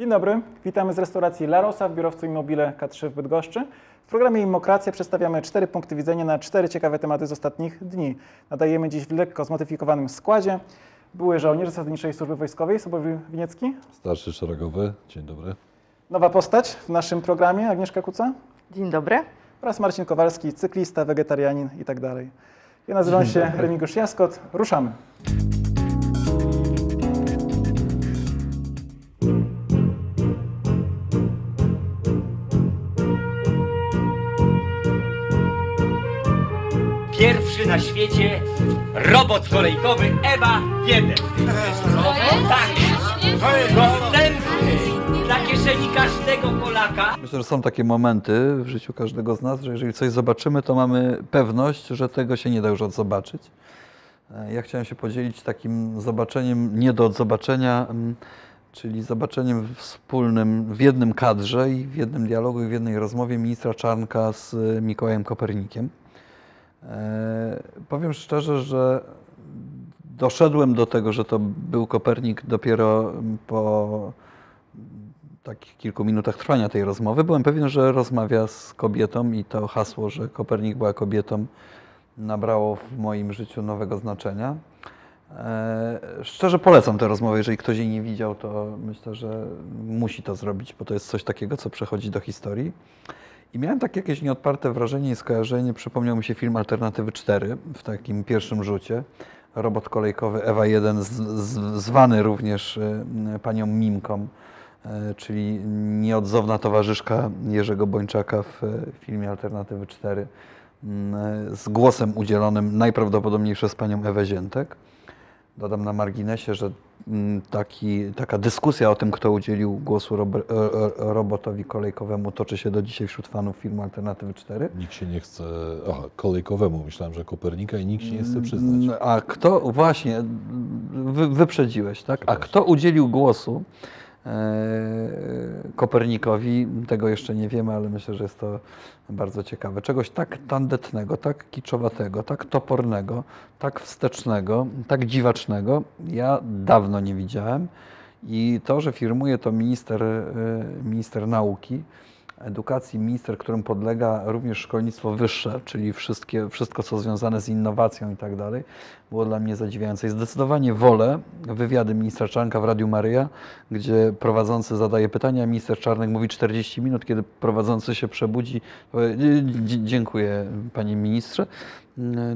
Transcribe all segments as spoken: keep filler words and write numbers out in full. Dzień dobry, witamy z restauracji La Rosa w biurowcu Immobile K trzy w Bydgoszczy. W programie Immokracja przedstawiamy cztery punkty widzenia na cztery ciekawe tematy z ostatnich dni. Nadajemy dziś w lekko zmodyfikowanym składzie. Były żołnierz zasadniczej służby wojskowej, Sławomir Winiecki. Starszy szeregowy, dzień dobry. Nowa postać w naszym programie, Agnieszka Kuca. Dzień dobry. Oraz Marcin Kowalski, cyklista, wegetarianin i tak dalej. Ja nazywam się Remigiusz Jaskot, ruszamy. Pierwszy na świecie robot kolejkowy Ewa jeden. Tak, dostępny dla kieszeni każdego Polaka. Myślę, że są takie momenty w życiu każdego z nas, że jeżeli coś zobaczymy, to mamy pewność, że tego się nie da już odzobaczyć. Ja chciałem się podzielić takim zobaczeniem nie do odzobaczenia, czyli zobaczeniem wspólnym w jednym kadrze i w jednym dialogu i w jednej rozmowie ministra Czarnka z Mikołajem Kopernikiem. E, powiem szczerze, że doszedłem do tego, że to był Kopernik dopiero po takich kilku minutach trwania tej rozmowy. Byłem pewien, że rozmawia z kobietą i to hasło, że Kopernik była kobietą, nabrało w moim życiu nowego znaczenia. E, szczerze polecam tę rozmowę. Jeżeli ktoś jej nie widział, to myślę, że musi to zrobić, bo to jest coś takiego, co przechodzi do historii. I miałem takie jakieś nieodparte wrażenie i skojarzenie. Przypomniał mi się film Alternatywy cztery w takim pierwszym rzucie. Robot kolejkowy Ewa jeden, z, z, zwany również panią Mimką, czyli nieodzowna towarzyszka Jerzego Bończaka w filmie Alternatywy cztery, z głosem udzielonym najprawdopodobniej przez panią Ewę Ziętek. Dodam na marginesie, że taki, taka dyskusja o tym, kto udzielił głosu rob, robotowi kolejkowemu, toczy się do dzisiaj wśród fanów filmu Alternatywy cztery. Nikt się nie chce... Aha, kolejkowemu. Myślałem, że Kopernika i nikt się nie chce przyznać. A kto... Właśnie, wy, wyprzedziłeś, tak? A kto udzielił głosu Kopernikowi, tego jeszcze nie wiemy, ale myślę, że jest to bardzo ciekawe. Czegoś tak tandetnego, tak kiczowatego, tak topornego, tak wstecznego, tak dziwacznego ja dawno nie widziałem. I to, że firmuje to minister, minister nauki, edukacji, minister, którym podlega również szkolnictwo wyższe, czyli wszystkie, wszystko, co związane z innowacją i tak dalej, było dla mnie zadziwiające. I zdecydowanie wolę wywiady ministra Czarnka w Radiu Maryja, gdzie prowadzący zadaje pytania, minister Czarnek mówi czterdzieści minut, kiedy prowadzący się przebudzi, powie, dziękuję panie ministrze.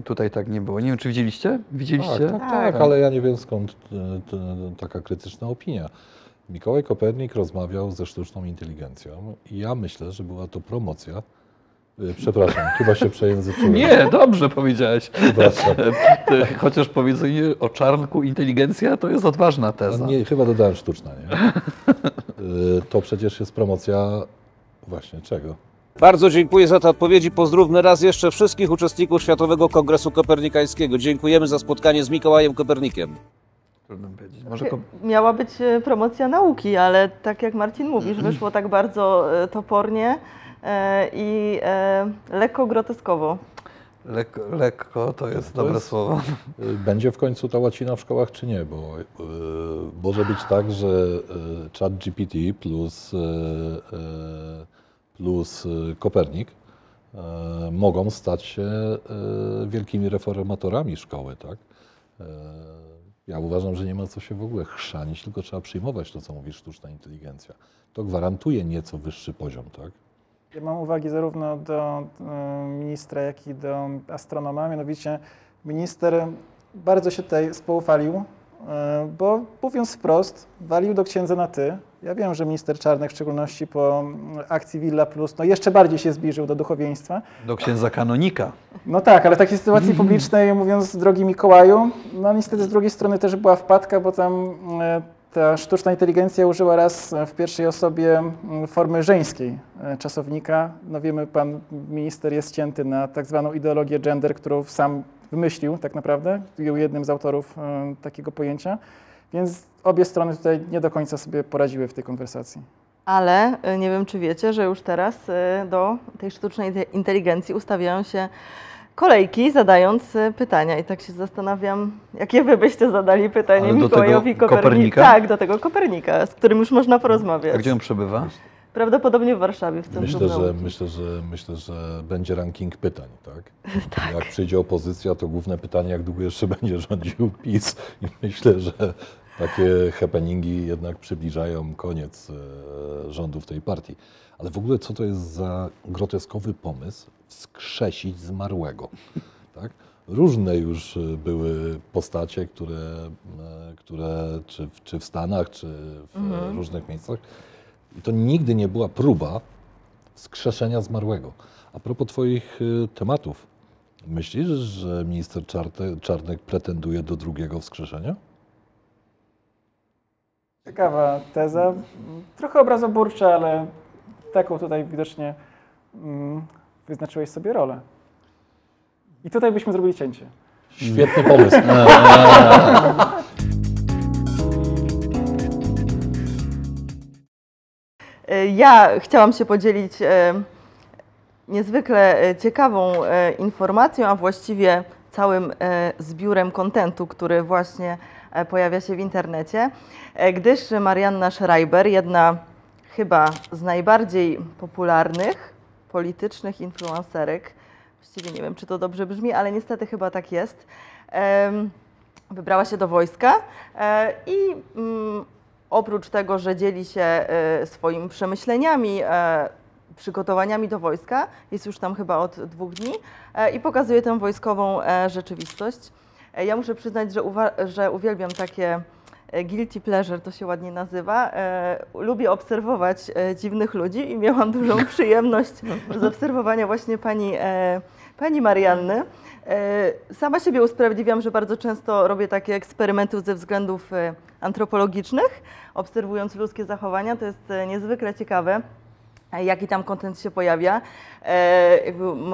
Tutaj tak nie było. Nie wiem, czy widzieliście? Widzieliście? Tak, tak, tak, ale ja nie wiem, skąd taka krytyczna opinia. Mikołaj Kopernik rozmawiał ze sztuczną inteligencją i ja myślę, że była to promocja. Przepraszam, chyba się przejęzyczyłem. Nie, dobrze powiedziałeś. Przepraszam. Chociaż powiedzenie o Czarnku inteligencja to jest odważna teza. Nie, chyba dodałem sztuczna, nie? To przecież jest promocja właśnie czego? Bardzo dziękuję za te odpowiedzi. Pozdrówmy raz jeszcze wszystkich uczestników Światowego Kongresu Kopernikańskiego. Dziękujemy za spotkanie z Mikołajem Kopernikiem. Może... Miała być promocja nauki, ale tak jak Marcin mówisz, wyszło tak bardzo topornie i lekko groteskowo. Lek, lekko to jest to dobre jest, słowo. Będzie w końcu ta łacina w szkołach czy nie? Bo yy, może być tak, że ChatGPT plus, yy, plus Kopernik yy, mogą stać się yy, wielkimi reformatorami szkoły, tak? Yy. Ja uważam, że nie ma co się w ogóle chrzanić, tylko trzeba przyjmować to, co mówi sztuczna inteligencja. To gwarantuje nieco wyższy poziom, tak? Ja mam uwagi zarówno do ministra, jak i do astronoma. Mianowicie minister bardzo się tutaj spoufalił, bo mówiąc wprost, walił do księdza na ty. Ja wiem, że minister Czarnek, w szczególności po akcji Villa Plus, no jeszcze bardziej się zbliżył do duchowieństwa. Do księdza kanonika. No tak, ale w takiej sytuacji publicznej, mówiąc drogi Mikołaju, no niestety z drugiej strony też była wpadka, bo tam ta sztuczna inteligencja użyła raz w pierwszej osobie formy żeńskiej czasownika. No wiemy, pan minister jest cięty na tak zwaną ideologię gender, którą sam wymyślił tak naprawdę, był jednym z autorów takiego pojęcia. Więc obie strony tutaj nie do końca sobie poradziły w tej konwersacji. Ale nie wiem, czy wiecie, że już teraz do tej sztucznej inteligencji ustawiają się kolejki, zadając pytania. I tak się zastanawiam, jakie wy byście zadali pytanie Mikołajowi Kopernikowi. Tak, do tego Kopernika, z którym już można porozmawiać. A gdzie on przebywa? Prawdopodobnie w Warszawie, w tym myślę, że, myślę, że Myślę, że będzie ranking pytań, tak? tak? Jak przyjdzie opozycja, to główne pytanie, jak długo jeszcze będzie rządził PiS. I myślę, że takie happeningi jednak przybliżają koniec rządów tej partii. Ale w ogóle co to jest za groteskowy pomysł wskrzesić zmarłego, tak? Różne już były postacie, które, które czy, czy w Stanach, czy w mhm. różnych miejscach. I to nigdy nie była próba wskrzeszenia zmarłego. A propos twoich tematów, myślisz, że minister Czarnek pretenduje do drugiego wskrzeszenia? Ciekawa teza, trochę obrazoburcza, ale taką tutaj widocznie wyznaczyłeś sobie rolę. I tutaj byśmy zrobili cięcie. Świetny pomysł. Ja chciałam się podzielić niezwykle ciekawą informacją, a właściwie całym zbiorem kontentu, który właśnie pojawia się w internecie, gdyż Marianna Schreiber, jedna chyba z najbardziej popularnych politycznych influencerek, właściwie nie wiem, czy to dobrze brzmi, ale niestety chyba tak jest, wybrała się do wojska i oprócz tego, że dzieli się swoimi przemyśleniami, przygotowaniami do wojska, jest już tam chyba od dwóch dni i pokazuje tę wojskową rzeczywistość. Ja muszę przyznać, że, że uwielbiam takie guilty pleasure, to się ładnie nazywa. Lubię obserwować dziwnych ludzi i miałam dużą przyjemność z obserwowania właśnie pani, pani Marianny. Sama siebie usprawiedliwiam, że bardzo często robię takie eksperymenty ze względów antropologicznych, obserwując ludzkie zachowania. To jest niezwykle ciekawe, jaki tam kontent się pojawia.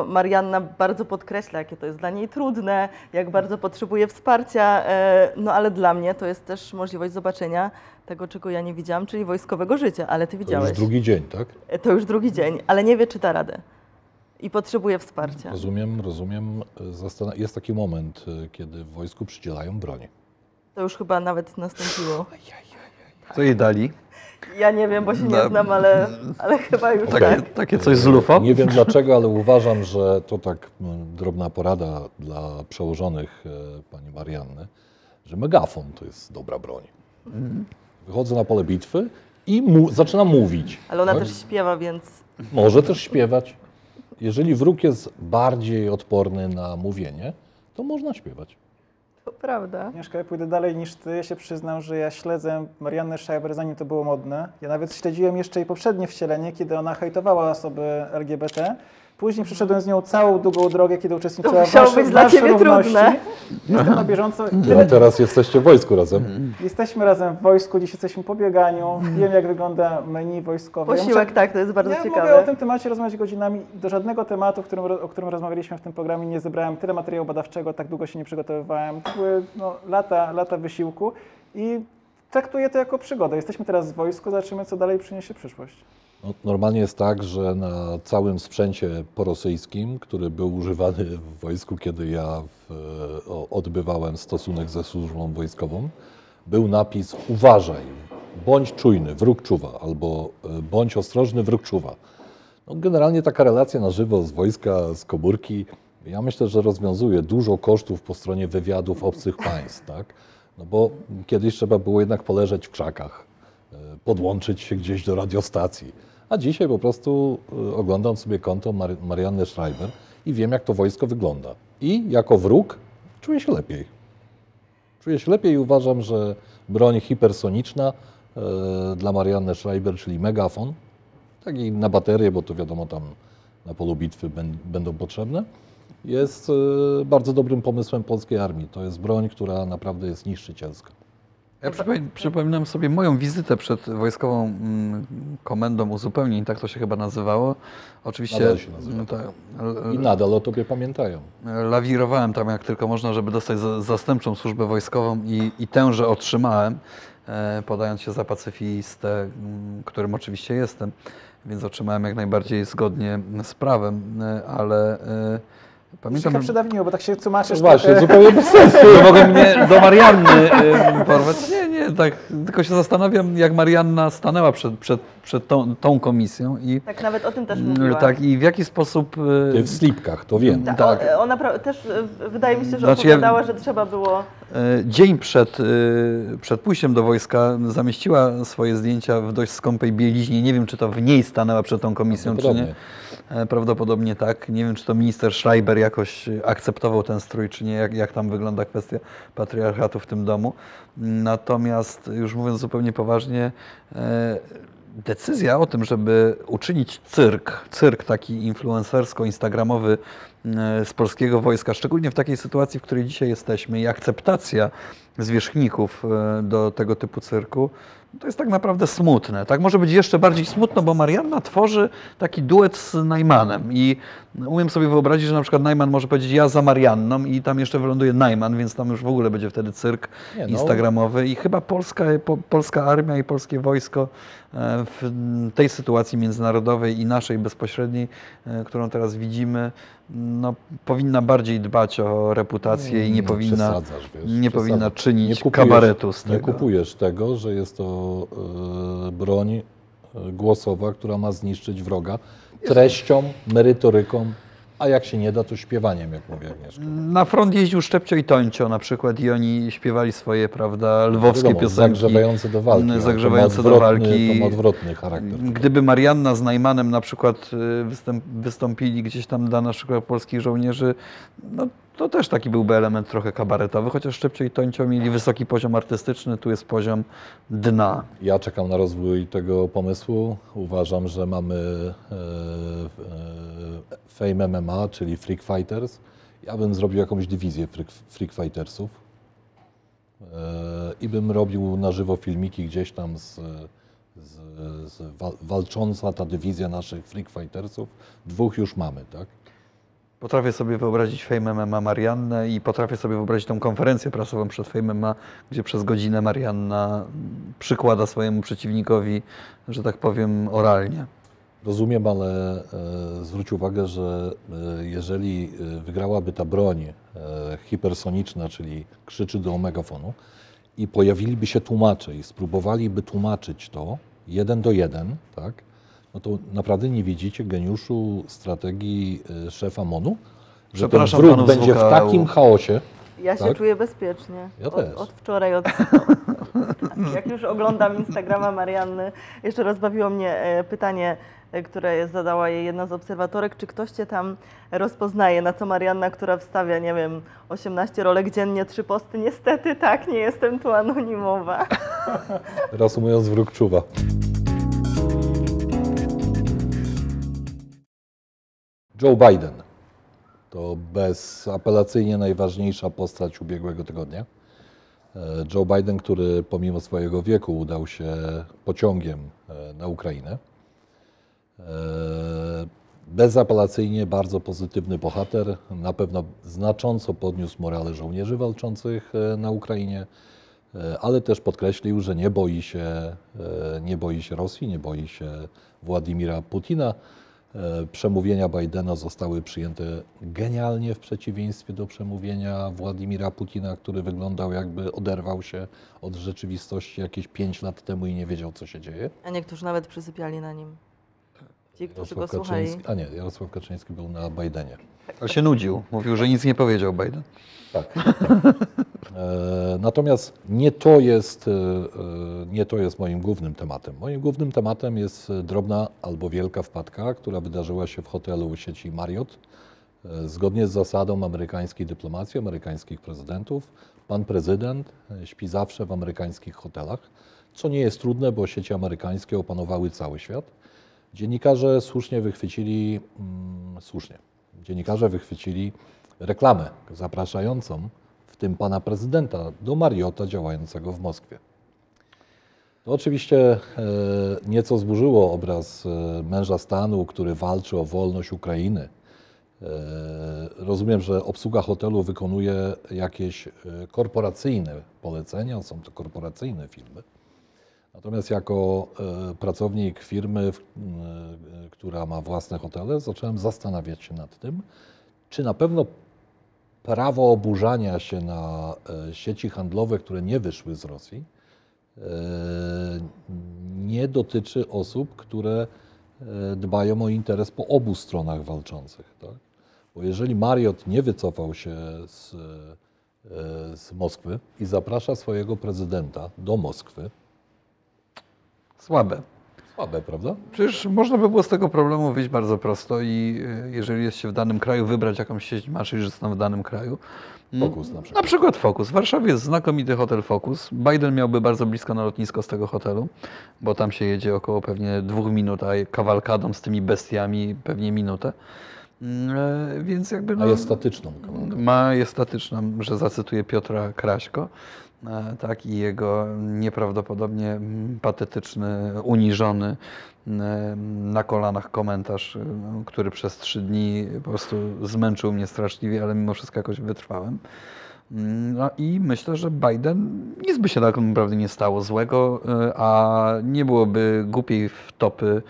Marianna bardzo podkreśla, jakie to jest dla niej trudne, jak bardzo potrzebuje wsparcia, no ale dla mnie to jest też możliwość zobaczenia tego, czego ja nie widziałam, czyli wojskowego życia, ale ty widziałeś. To już drugi dzień, tak? To już drugi dzień, ale nie wie, czy da radę i potrzebuje wsparcia. Rozumiem, rozumiem. Jest taki moment, kiedy w wojsku przydzielają broń. To już chyba nawet nastąpiło. Co jej dali? Ja nie wiem, bo się nie znam, ale, ale chyba już takie, tak. Takie coś z lufą. Nie wiem dlaczego, ale uważam, że to tak drobna porada dla przełożonych pani Marianny, że megafon to jest dobra broń. Wychodzę na pole bitwy i mu, zaczynam mówić. Ale ona tak? też śpiewa, więc... Może też śpiewać. Jeżeli wróg jest bardziej odporny na mówienie, to można śpiewać. To prawda. Agnieszka, ja pójdę dalej niż ty. Ja się przyznam, że ja śledzę Mariannę Schreiber, zanim to było modne. Ja nawet śledziłem jeszcze jej poprzednie wcielenie, kiedy ona hejtowała osoby L G B T. Później przeszedłem z nią całą długą drogę, kiedy uczestniczyła w naszej być dla ciebie trudne. Jestem na bieżąco. No, teraz jesteście w wojsku razem. Jesteśmy razem w wojsku, dziś jesteśmy po bieganiu. Wiem, jak wygląda menu wojskowe. Posiłek, ja muszę... tak, to jest bardzo ja ciekawe. Ja mogę o tym temacie rozmawiać godzinami. Do żadnego tematu, o którym, o którym rozmawialiśmy w tym programie, nie zebrałem tyle materiału badawczego, tak długo się nie przygotowywałem. To były no, lata, lata wysiłku i traktuję to jako przygodę. Jesteśmy teraz w wojsku, zobaczymy, co dalej przyniesie przyszłość. No, normalnie jest tak, że na całym sprzęcie porosyjskim, który był używany w wojsku, kiedy ja w, o, odbywałem stosunek ze służbą wojskową, był napis uważaj, bądź czujny, wróg czuwa, albo bądź ostrożny, wróg czuwa. No, generalnie taka relacja na żywo z wojska, z komórki, ja myślę, że rozwiązuje dużo kosztów po stronie wywiadów obcych państw, tak? No bo kiedyś trzeba było jednak poleżeć w krzakach, podłączyć się gdzieś do radiostacji. A dzisiaj po prostu oglądam sobie konto Marianny Schreiber i wiem, jak to wojsko wygląda. I jako wróg czuję się lepiej. Czuję się lepiej i uważam, że broń hipersoniczna dla Marianny Schreiber, czyli megafon, tak i na baterie, bo to wiadomo tam na polu bitwy będą potrzebne, jest bardzo dobrym pomysłem polskiej armii. To jest broń, która naprawdę jest niszczycielska. Ja przypominam sobie moją wizytę przed Wojskową Komendą Uzupełnień, tak to się chyba nazywało. Oczywiście nadal się nazywa, ta, i nadal o tobie pamiętają. Lawirowałem tam jak tylko można, żeby dostać zastępczą służbę wojskową i, i tęże otrzymałem, podając się za pacyfistę, którym oczywiście jestem, więc otrzymałem jak najbardziej zgodnie z prawem, ale Pamiętam... Szybka przedawniło, bo tak się tłumaczysz... Właśnie, te... zupełnie bez sensu. To mogę mnie do Marianny porwać. Nie, nie, tak, tylko się zastanawiam, jak Marianna stanęła przed, przed, przed tą, tą komisją i... Tak, nawet o tym też mówiła. Tak, i w jaki sposób... W slipkach, to wiem. Ta, tak. Ona też, wydaje mi się, że znaczy, opowiadała, że trzeba było... Dzień przed, przed pójściem do wojska zamieściła swoje zdjęcia w dość skąpej bieliźnie. Nie wiem, czy to w niej stanęła przed tą komisją, czy nie. Prawdopodobnie tak. Nie wiem, czy to minister Schreiber jakoś akceptował ten strój, czy nie, jak, jak tam wygląda kwestia patriarchatu w tym domu. Natomiast, już mówiąc zupełnie poważnie, e, decyzja o tym, żeby uczynić cyrk, cyrk taki influencersko-instagramowy e, z polskiego wojska, szczególnie w takiej sytuacji, w której dzisiaj jesteśmy, i akceptacja zwierzchników e, do tego typu cyrku, to jest tak naprawdę smutne. Tak może być jeszcze bardziej smutno, bo Marianna tworzy taki duet z Najmanem i umiem sobie wyobrazić, że na przykład Najman może powiedzieć ja za Marianną i tam jeszcze wyląduje Najman, więc tam już w ogóle będzie wtedy cyrk Nie instagramowy no. I chyba Polska, po, polska armia i polskie wojsko w tej sytuacji międzynarodowej i naszej bezpośredniej, którą teraz widzimy, no, powinna bardziej dbać o reputację nie, i nie powinna, wiesz, nie powinna czynić nie kupujesz, kabaretu z tego. Nie kupujesz tego, że jest to y, broń głosowa, która ma zniszczyć wroga treścią, merytoryką, a jak się nie da, to śpiewaniem, jak mówi Agnieszka. Na front jeździł Szczepcio i Tońcio na przykład i oni śpiewali swoje, prawda, lwowskie wiadomo, piosenki. Zagrzewające do walki. Zagrzewające to odwrotny, do walki. To odwrotny charakter. Gdyby Marianna z Najmanem na przykład występ, wystąpili gdzieś tam dla naszych polskich żołnierzy, no, to też taki byłby element trochę kabaretowy, chociaż Szczepcio i Tońcio mieli wysoki poziom artystyczny, tu jest poziom dna. Ja czekam na rozwój tego pomysłu. Uważam, że mamy e, e, Fame M M A, czyli Freak Fighters. Ja bym zrobił jakąś dywizję Freak, freak Fightersów e, i bym robił na żywo filmiki gdzieś tam z, z, z walcząca ta dywizja naszych Freak Fightersów. Dwóch już mamy, tak? Potrafię sobie wyobrazić Fame M M A Mariannę i potrafię sobie wyobrazić tą konferencję prasową przed Fame M M A, gdzie przez godzinę Marianna przykłada swojemu przeciwnikowi, że tak powiem, oralnie. Rozumiem, ale e, zwróć uwagę, że e, jeżeli wygrałaby ta broń e, hipersoniczna, czyli krzyczy do megafonu i pojawiliby się tłumacze i spróbowaliby tłumaczyć to jeden do jeden, tak? No to naprawdę nie widzicie geniuszu strategii y, szefa M O N-u? Że ten wróg będzie w takim chaosie. Ja tak? się czuję bezpiecznie. Ja od, od wczoraj. Od... Jak już oglądam Instagrama Marianny, jeszcze rozbawiło mnie pytanie, które zadała jej jedna z obserwatorek. Czy ktoś cię tam rozpoznaje? Na co Marianna, która wstawia, nie wiem, osiemnaście rolek dziennie, trzy posty. Niestety tak, nie jestem tu anonimowa. Reasumując, wróg czuwa. Joe Biden to bezapelacyjnie najważniejsza postać ubiegłego tygodnia. Joe Biden, który pomimo swojego wieku udał się pociągiem na Ukrainę. Bezapelacyjnie bardzo pozytywny bohater. Na pewno znacząco podniósł morale żołnierzy walczących na Ukrainie, ale też podkreślił, że nie boi się, nie boi się Rosji, nie boi się Władimira Putina. Przemówienia Bidena zostały przyjęte genialnie w przeciwieństwie do przemówienia Władimira Putina, który wyglądał jakby oderwał się od rzeczywistości jakieś pięć lat temu i nie wiedział, co się dzieje. A niektórzy nawet przysypiali na nim. Ci, którzy go słuchali. A nie, Jarosław Kaczyński był na Bidenie. A się nudził. Mówił, że nic nie powiedział Biden. Tak. tak. E, natomiast nie to, jest, e, nie to jest moim głównym tematem. Moim głównym tematem jest drobna albo wielka wpadka, która wydarzyła się w hotelu sieci Marriott. E, zgodnie z zasadą amerykańskiej dyplomacji, amerykańskich prezydentów, pan prezydent śpi zawsze w amerykańskich hotelach, co nie jest trudne, bo sieci amerykańskie opanowały cały świat. Dziennikarze słusznie wychwycili, mm, słusznie, dziennikarze wychwycili reklamę zapraszającą, w tym pana prezydenta, do Marriotta działającego w Moskwie. To oczywiście e, nieco zburzyło obraz e, męża stanu, który walczy o wolność Ukrainy. E, rozumiem, że obsługa hotelu wykonuje jakieś e, korporacyjne polecenia, są to korporacyjne firmy. Natomiast jako e, pracownik firmy, w, e, która ma własne hotele, zacząłem zastanawiać się nad tym, Czy na pewno prawo oburzania się na sieci handlowe, które nie wyszły z Rosji, nie dotyczy osób, które dbają o interes po obu stronach walczących, tak? Bo jeżeli Marriott nie wycofał się z, z Moskwy i zaprasza swojego prezydenta do Moskwy... Słabe. Słabe, prawda? Przecież można by było z tego problemu wyjść bardzo prosto i jeżeli jest się w danym kraju, wybrać jakąś sieć maszynistów w danym kraju. Fokus na przykład. Na przykład Fokus. W Warszawie jest znakomity hotel Fokus. Biden miałby bardzo blisko na lotnisko z tego hotelu, bo tam się jedzie około pewnie dwóch minut, a kawalkadą z tymi bestiami pewnie minutę. Więc jakby, no, a jest statyczną. Ma jest statyczną, że zacytuję Piotra Kraśko. Tak, i jego nieprawdopodobnie patetyczny, uniżony na kolanach komentarz, który przez trzy dni po prostu zmęczył mnie straszliwie, ale mimo wszystko jakoś wytrwałem. No i myślę, że Biden, nic by się tak naprawdę nie stało złego, a nie byłoby głupiej wtopy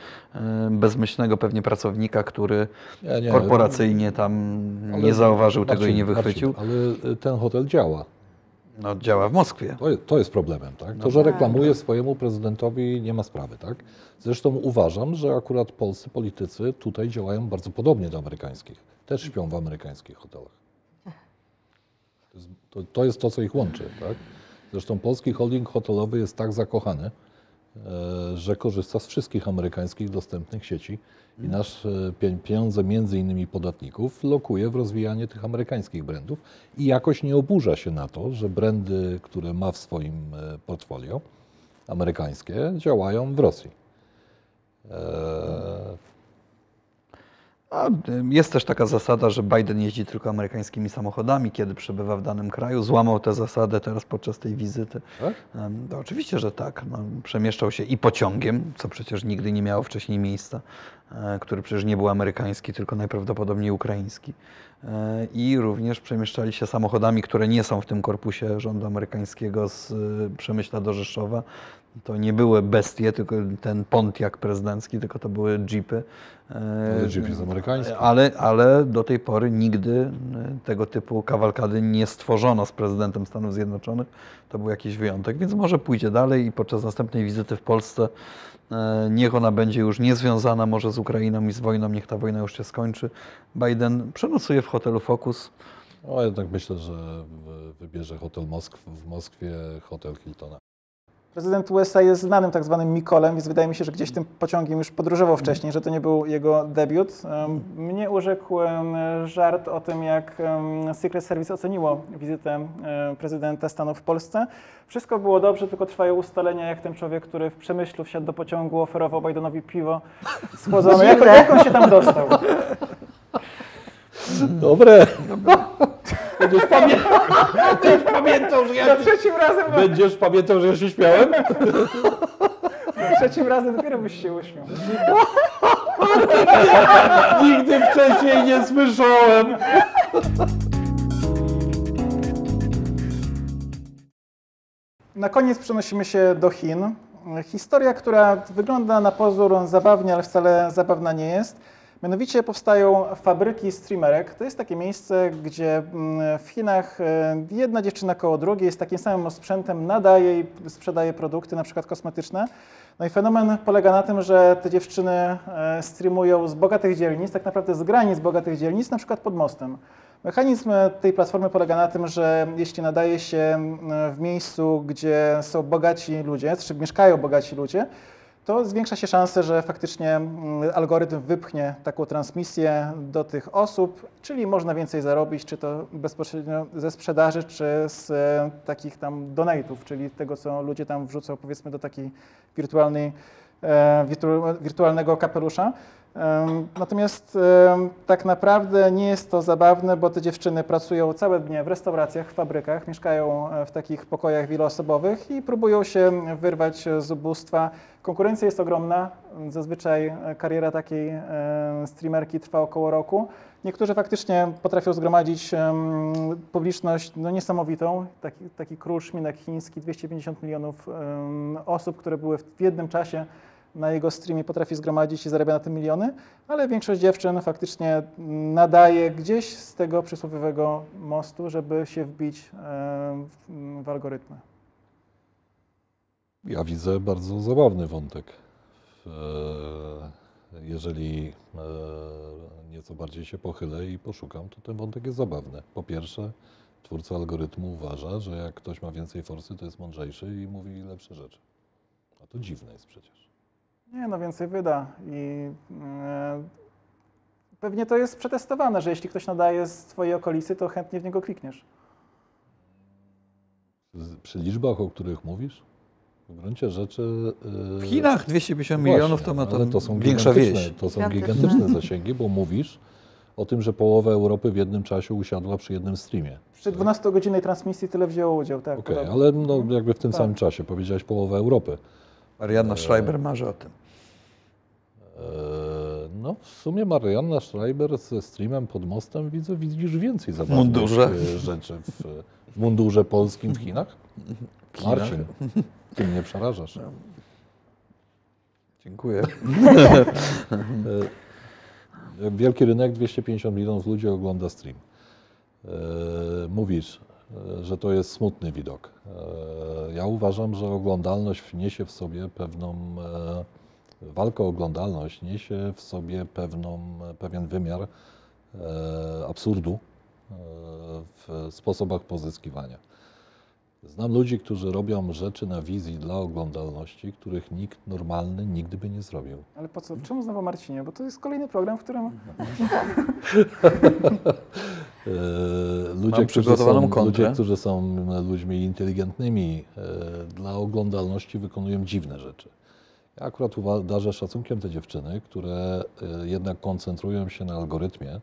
bezmyślnego pewnie pracownika, który nie, nie, korporacyjnie tam ale, nie zauważył Marcin, tego i nie wychwycił. Marcin, ale ten hotel działa. No, działa w Moskwie. To, to jest problemem, tak? No to, że reklamuje swojemu prezydentowi, nie ma sprawy, tak? Zresztą uważam, że akurat polscy politycy tutaj działają bardzo podobnie do amerykańskich. Też śpią w amerykańskich hotelach. To jest to, to, jest to co ich łączy, tak? Zresztą polski holding hotelowy jest tak zakochany, że korzysta z wszystkich amerykańskich dostępnych sieci i nasz pieniądze, między innymi podatników, lokuje w rozwijanie tych amerykańskich brandów i jakoś nie oburza się na to, że brandy, które ma w swoim portfolio, amerykańskie, działają w Rosji. Eee... A jest też taka zasada, że Biden jeździ tylko amerykańskimi samochodami, kiedy przebywa w danym kraju. Złamał tę zasadę teraz podczas tej wizyty. Tak? No, oczywiście, że tak. No, przemieszczał się i pociągiem, co przecież nigdy nie miało wcześniej miejsca, który przecież nie był amerykański, tylko najprawdopodobniej ukraiński. I również przemieszczali się samochodami, które nie są w tym korpusie rządu amerykańskiego z Przemyśla do Rzeszowa. To nie były bestie, tylko ten Pontiac prezydencki, tylko to były jeepy. Ale jeep jest amerykański. Ale, ale do tej pory nigdy tego typu kawalkady nie stworzono z prezydentem Stanów Zjednoczonych. To był jakiś wyjątek, więc może pójdzie dalej i podczas następnej wizyty w Polsce niech ona będzie już niezwiązana może z Ukrainą i z wojną, niech ta wojna już się skończy. Biden przenocuje w hotelu Fokus. No jednak myślę, że wybierze hotel Moskw, w Moskwie hotel Hiltona. Prezydent U S A jest znanym tak zwanym Mikolem, więc wydaje mi się, że gdzieś tym pociągiem już podróżował wcześniej, że to nie był jego debiut. Mnie urzekł żart o tym, jak Secret Service oceniło wizytę prezydenta Stanów w Polsce. Wszystko było dobrze, tylko trwają ustalenia, jak ten człowiek, który w Przemyślu wsiadł do pociągu, oferował Bidenowi piwo schłodzone. Jak, jak on się tam dostał? Dobre. Będziesz pamiętał, będziesz pamiętał, że ja za trzecim razem będziesz pamiętał, że ja się śmiałem? Za trzecim razem dopiero byś się uśmiał. Nigdy wcześniej nie słyszałem. Na koniec przenosimy się do Chin. Historia, która wygląda na pozór zabawnie, ale wcale zabawna nie jest. Mianowicie powstają fabryki streamerek. To jest takie miejsce, gdzie w Chinach jedna dziewczyna koło drugiej z takim samym osprzętem nadaje i sprzedaje produkty, na przykład kosmetyczne. No i fenomen polega na tym, że te dziewczyny streamują z bogatych dzielnic, tak naprawdę z granic bogatych dzielnic, na przykład pod mostem. Mechanizm tej platformy polega na tym, że jeśli nadaje się w miejscu, gdzie są bogaci ludzie, czy mieszkają bogaci ludzie, to zwiększa się szanse, że faktycznie algorytm wypchnie taką transmisję do tych osób, czyli można więcej zarobić, czy to bezpośrednio ze sprzedaży, czy z takich tam donate'ów, czyli tego, co ludzie tam wrzucą, powiedzmy, do takiej wirtualnej, wirtualnego kapelusza. Natomiast tak naprawdę nie jest to zabawne, bo te dziewczyny pracują całe dnie w restauracjach, w fabrykach, mieszkają w takich pokojach wieloosobowych i próbują się wyrwać z ubóstwa. Konkurencja jest ogromna, zazwyczaj kariera takiej streamerki trwa około roku. Niektórzy faktycznie potrafią zgromadzić publiczność no, niesamowitą, taki, taki król szminek chiński, dwieście pięćdziesiąt milionów osób, które były w jednym czasie na jego streamie potrafi zgromadzić i zarabia na tym miliony, ale większość dziewczyn faktycznie nadaje gdzieś z tego przysłowiowego mostu, żeby się wbić w algorytmy. Ja widzę bardzo zabawny wątek. Jeżeli nieco bardziej się pochylę i poszukam, to ten wątek jest zabawny. Po pierwsze, twórca algorytmu uważa, że jak ktoś ma więcej forsy, to jest mądrzejszy i mówi lepsze rzeczy. A to dziwne jest przecież. Nie, no więcej wyda. I yy, pewnie to jest przetestowane, że jeśli ktoś nadaje z twojej okolicy, to chętnie w niego klikniesz. Przy liczbach, o których mówisz? W gruncie rzeczy... Yy, w Chinach dwieście pięćdziesiąt milionów to ma to, to są większa wieś. To są gigantyczne zasięgi, bo mówisz o tym, że połowa Europy w jednym czasie usiadła przy jednym streamie. Przy dwunastogodzinnej transmisji tyle wzięło udział, tak. Okej, okay, ale no, jakby w tym tak. samym czasie powiedziałaś połowę Europy. Marianna Schreiber marzy o tym. E, no w sumie Marianna Schreiber ze streamem pod mostem widzę, widzisz więcej zabawnych rzeczy w, w mundurze polskim w Chinach. Chinach? Marcin, ty mnie przerażasz. No. Dziękuję. Wielki rynek, dwieście pięćdziesiąt milionów ludzi ogląda stream. Mówisz, że to jest smutny widok. Ja uważam, że oglądalność niesie w sobie pewną... Walka o oglądalność niesie w sobie pewną, pewien wymiar absurdu w sposobach pozyskiwania. Znam ludzi, którzy robią rzeczy na wizji dla oglądalności, których nikt normalny nigdy by nie zrobił. Ale po co? Czemu znowu Marcinie? Bo to jest kolejny program, w którym... ludzie, którzy są, ludzie, którzy są ludźmi inteligentnymi, dla oglądalności wykonują dziwne rzeczy. Ja akurat darzę szacunkiem te dziewczyny, które jednak koncentrują się na algorytmie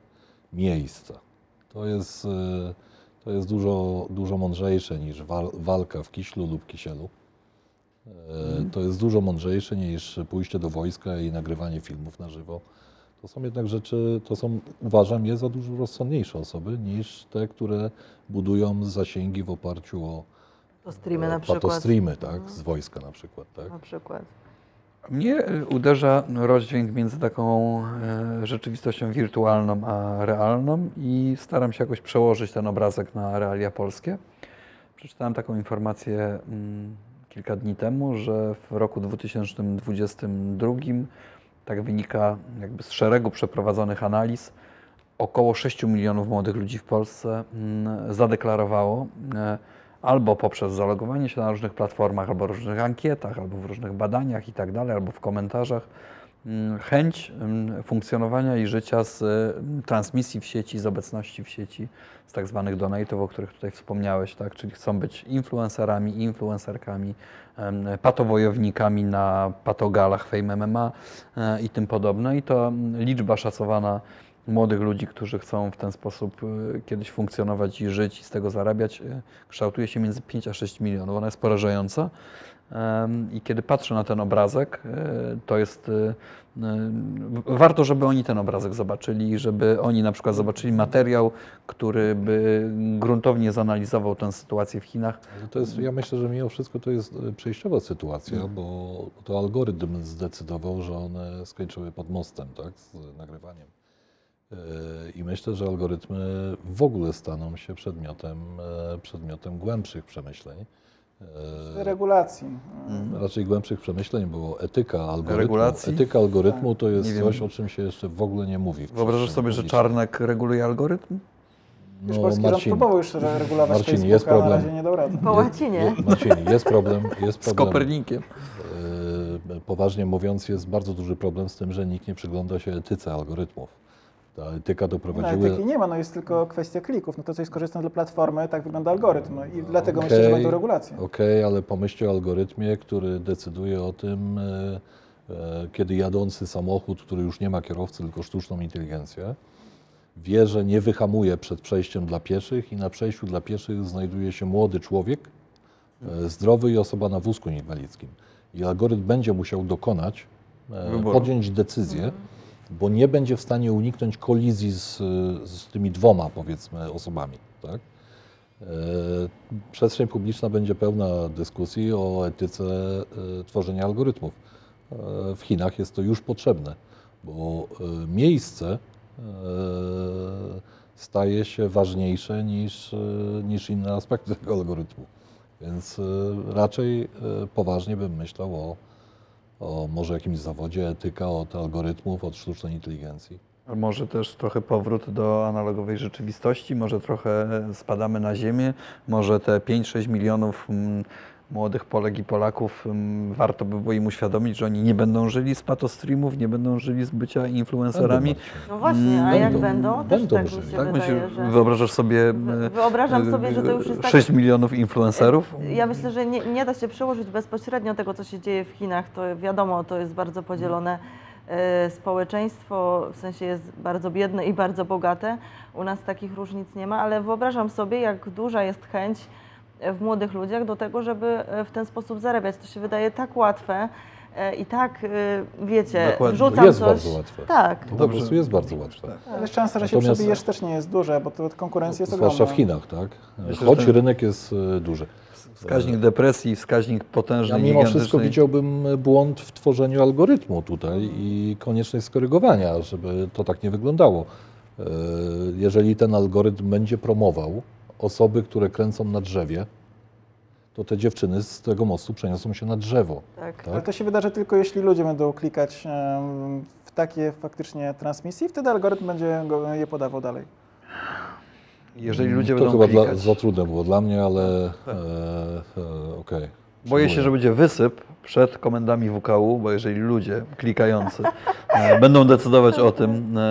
miejsca. To jest... To jest dużo, dużo mądrzejsze niż wal, walka w Kiślu lub Kisielu. E, mm. To jest dużo mądrzejsze niż pójście do wojska i nagrywanie filmów na żywo. To są jednak rzeczy, to są, uważam je za dużo rozsądniejsze osoby niż te, które budują zasięgi w oparciu o to streamy, o, na przykład. To streamy, tak? Mm. Z wojska na przykład, tak? Na przykład. Mnie uderza rozdźwięk między taką e, rzeczywistością wirtualną a realną i staram się jakoś przełożyć ten obrazek na realia polskie. Przeczytałem taką informację mm, kilka dni temu, że w roku dwa tysiące dwudziestym drugim, tak wynika jakby z szeregu przeprowadzonych analiz, około sześciu milionów młodych ludzi w Polsce mm, zadeklarowało e, albo poprzez zalogowanie się na różnych platformach, albo różnych ankietach, albo w różnych badaniach i tak dalej, albo w komentarzach, chęć funkcjonowania i życia z transmisji w sieci, z obecności w sieci, z tak zwanych donate'ów, o których tutaj wspomniałeś, tak? Czyli chcą być influencerami, influencerkami, patowojownikami na patogalach Fame M M A i tym podobne. I to liczba szacowana młodych ludzi, którzy chcą w ten sposób kiedyś funkcjonować i żyć i z tego zarabiać, kształtuje się między pięć a sześć milionów. Ona jest porażająca i kiedy patrzę na ten obrazek, to jest... Warto, żeby oni ten obrazek zobaczyli, żeby oni na przykład zobaczyli materiał, który by gruntownie zanalizował tę sytuację w Chinach. To jest, ja myślę, że mimo wszystko to jest przejściowa sytuacja, hmm. bo to algorytm zdecydował, że one skończyły pod mostem, tak, z nagrywaniem. I myślę, że algorytmy w ogóle staną się przedmiotem, przedmiotem głębszych przemyśleń. Regulacji. Raczej głębszych przemyśleń, bo etyka algorytmu, etyka algorytmu to jest coś, o czym się jeszcze w ogóle nie mówi. Wyobrażasz sobie, że Czarnek reguluje algorytm? No, już polski rząd próbował już regulować Marcin, Facebooka, jest problem. Na razie nie dał rady. Po łacinie. Marcin, jest problem, jest problem. Z Kopernikiem. Poważnie mówiąc, jest bardzo duży problem z tym, że nikt nie przygląda się etyce algorytmów. Ta etyka doprowadziły... No, etyki nie ma, no jest tylko kwestia klików. No to, co jest korzystne dla platformy, tak wygląda algorytm. I no, dlatego okay, myślę, że będą regulacje. Okej, okay, ale pomyślcie o algorytmie, który decyduje o tym, e, e, kiedy jadący samochód, który już nie ma kierowcy, tylko sztuczną inteligencję, wie, że nie wyhamuje przed przejściem dla pieszych i na przejściu dla pieszych znajduje się młody człowiek, e, zdrowy i osoba na wózku inwalidzkim. I algorytm będzie musiał dokonać, e, podjąć decyzję, mhm. bo nie będzie w stanie uniknąć kolizji z, z tymi dwoma, powiedzmy, osobami. Tak? E, przestrzeń publiczna będzie pełna dyskusji o etyce e, tworzenia algorytmów. w Chinach jest to już potrzebne, bo miejsce staje się ważniejsze niż, niż inne aspekty tego algorytmu. Więc raczej poważnie bym myślał o, o może jakimś zawodzie etyka od algorytmów, od sztucznej inteligencji. Może też trochę powrót do analogowej rzeczywistości, może trochę spadamy na ziemię, może te pięć sześć milionów młodych Polek i Polaków warto by było im uświadomić, że oni nie będą żyli z patostreamów, nie będą żyli z bycia influencerami. No właśnie, a jak będą? Też będą tak żyli. Mi się tak wydaje, myślę, że... Wyobrażasz sobie, Wyobrażam sobie, że to już jest sześć milionów influencerów? Ja myślę, że nie, nie da się przełożyć bezpośrednio tego, co się dzieje w Chinach. To wiadomo, to jest bardzo podzielone społeczeństwo, w sensie jest bardzo biedne i bardzo bogate. U nas takich różnic nie ma, ale wyobrażam sobie, jak duża jest chęć w młodych ludziach do tego, żeby w ten sposób zarabiać. To się wydaje tak łatwe i tak, wiecie, Dokładnie. wrzucam jest coś... Jest bardzo łatwe. Tak. To po prostu jest bardzo łatwe. Tak. Ale szansa, że się Natomiast... przebijesz też nie jest duża, bo to konkurencja jest ogromna. Zwłaszcza w Chinach, tak? Choć rynek jest duży. Wskaźnik depresji, wskaźnik potężny. Ja mimo wszystko widziałbym błąd w tworzeniu algorytmu tutaj i konieczność skorygowania, żeby to tak nie wyglądało. Jeżeli ten algorytm będzie promował osoby, które kręcą na drzewie, to te dziewczyny z tego mostu przeniosą się na drzewo. Tak. Tak? Ale to się wydarzy tylko, jeśli ludzie będą klikać w takie faktycznie transmisje, wtedy algorytm będzie je podawał dalej. Jeżeli ludzie to będą chyba klikać... dla, za trudne było dla mnie, ale tak. e, e, okej. Okay. Boję się, że będzie wysyp przed komendami W K U, bo jeżeli ludzie klikający e, będą decydować o tym, e,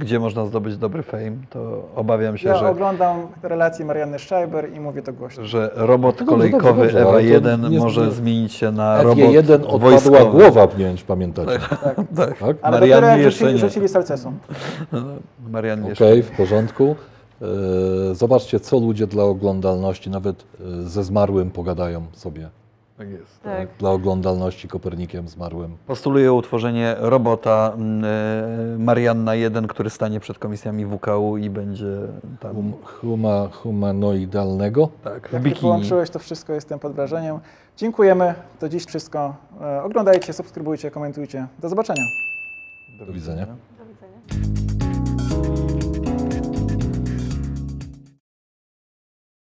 gdzie można zdobyć dobry fame, to obawiam się, ja że... Ja oglądam relacje Marianny Schreiber i mówię to głośno. Że robot kolejkowy dobrze, dobrze, Ewa jeden może nie... zmienić się na robot wojskowy. Ewie jeden odpadła głowa, nie wiem, czy pamiętacie. Tak, tak. tak. tak? Ale Marianny jeszcze nie. Rzucili salcesom. Marianny okay, jeszcze Okej, w porządku. Zobaczcie, co ludzie dla oglądalności, nawet ze zmarłym pogadają sobie. Tak jest. Tak. Dla oglądalności Kopernikiem zmarłym. Postuluję utworzenie robota Marianna jeden, który stanie przed komisjami W K U i będzie tam... Hum, huma, humanoidalnego. Tak. Jak ty połączyłeś to wszystko, jestem pod wrażeniem. Dziękujemy, to dziś wszystko. Oglądajcie, subskrybujcie, komentujcie. Do zobaczenia. Do widzenia. Do widzenia.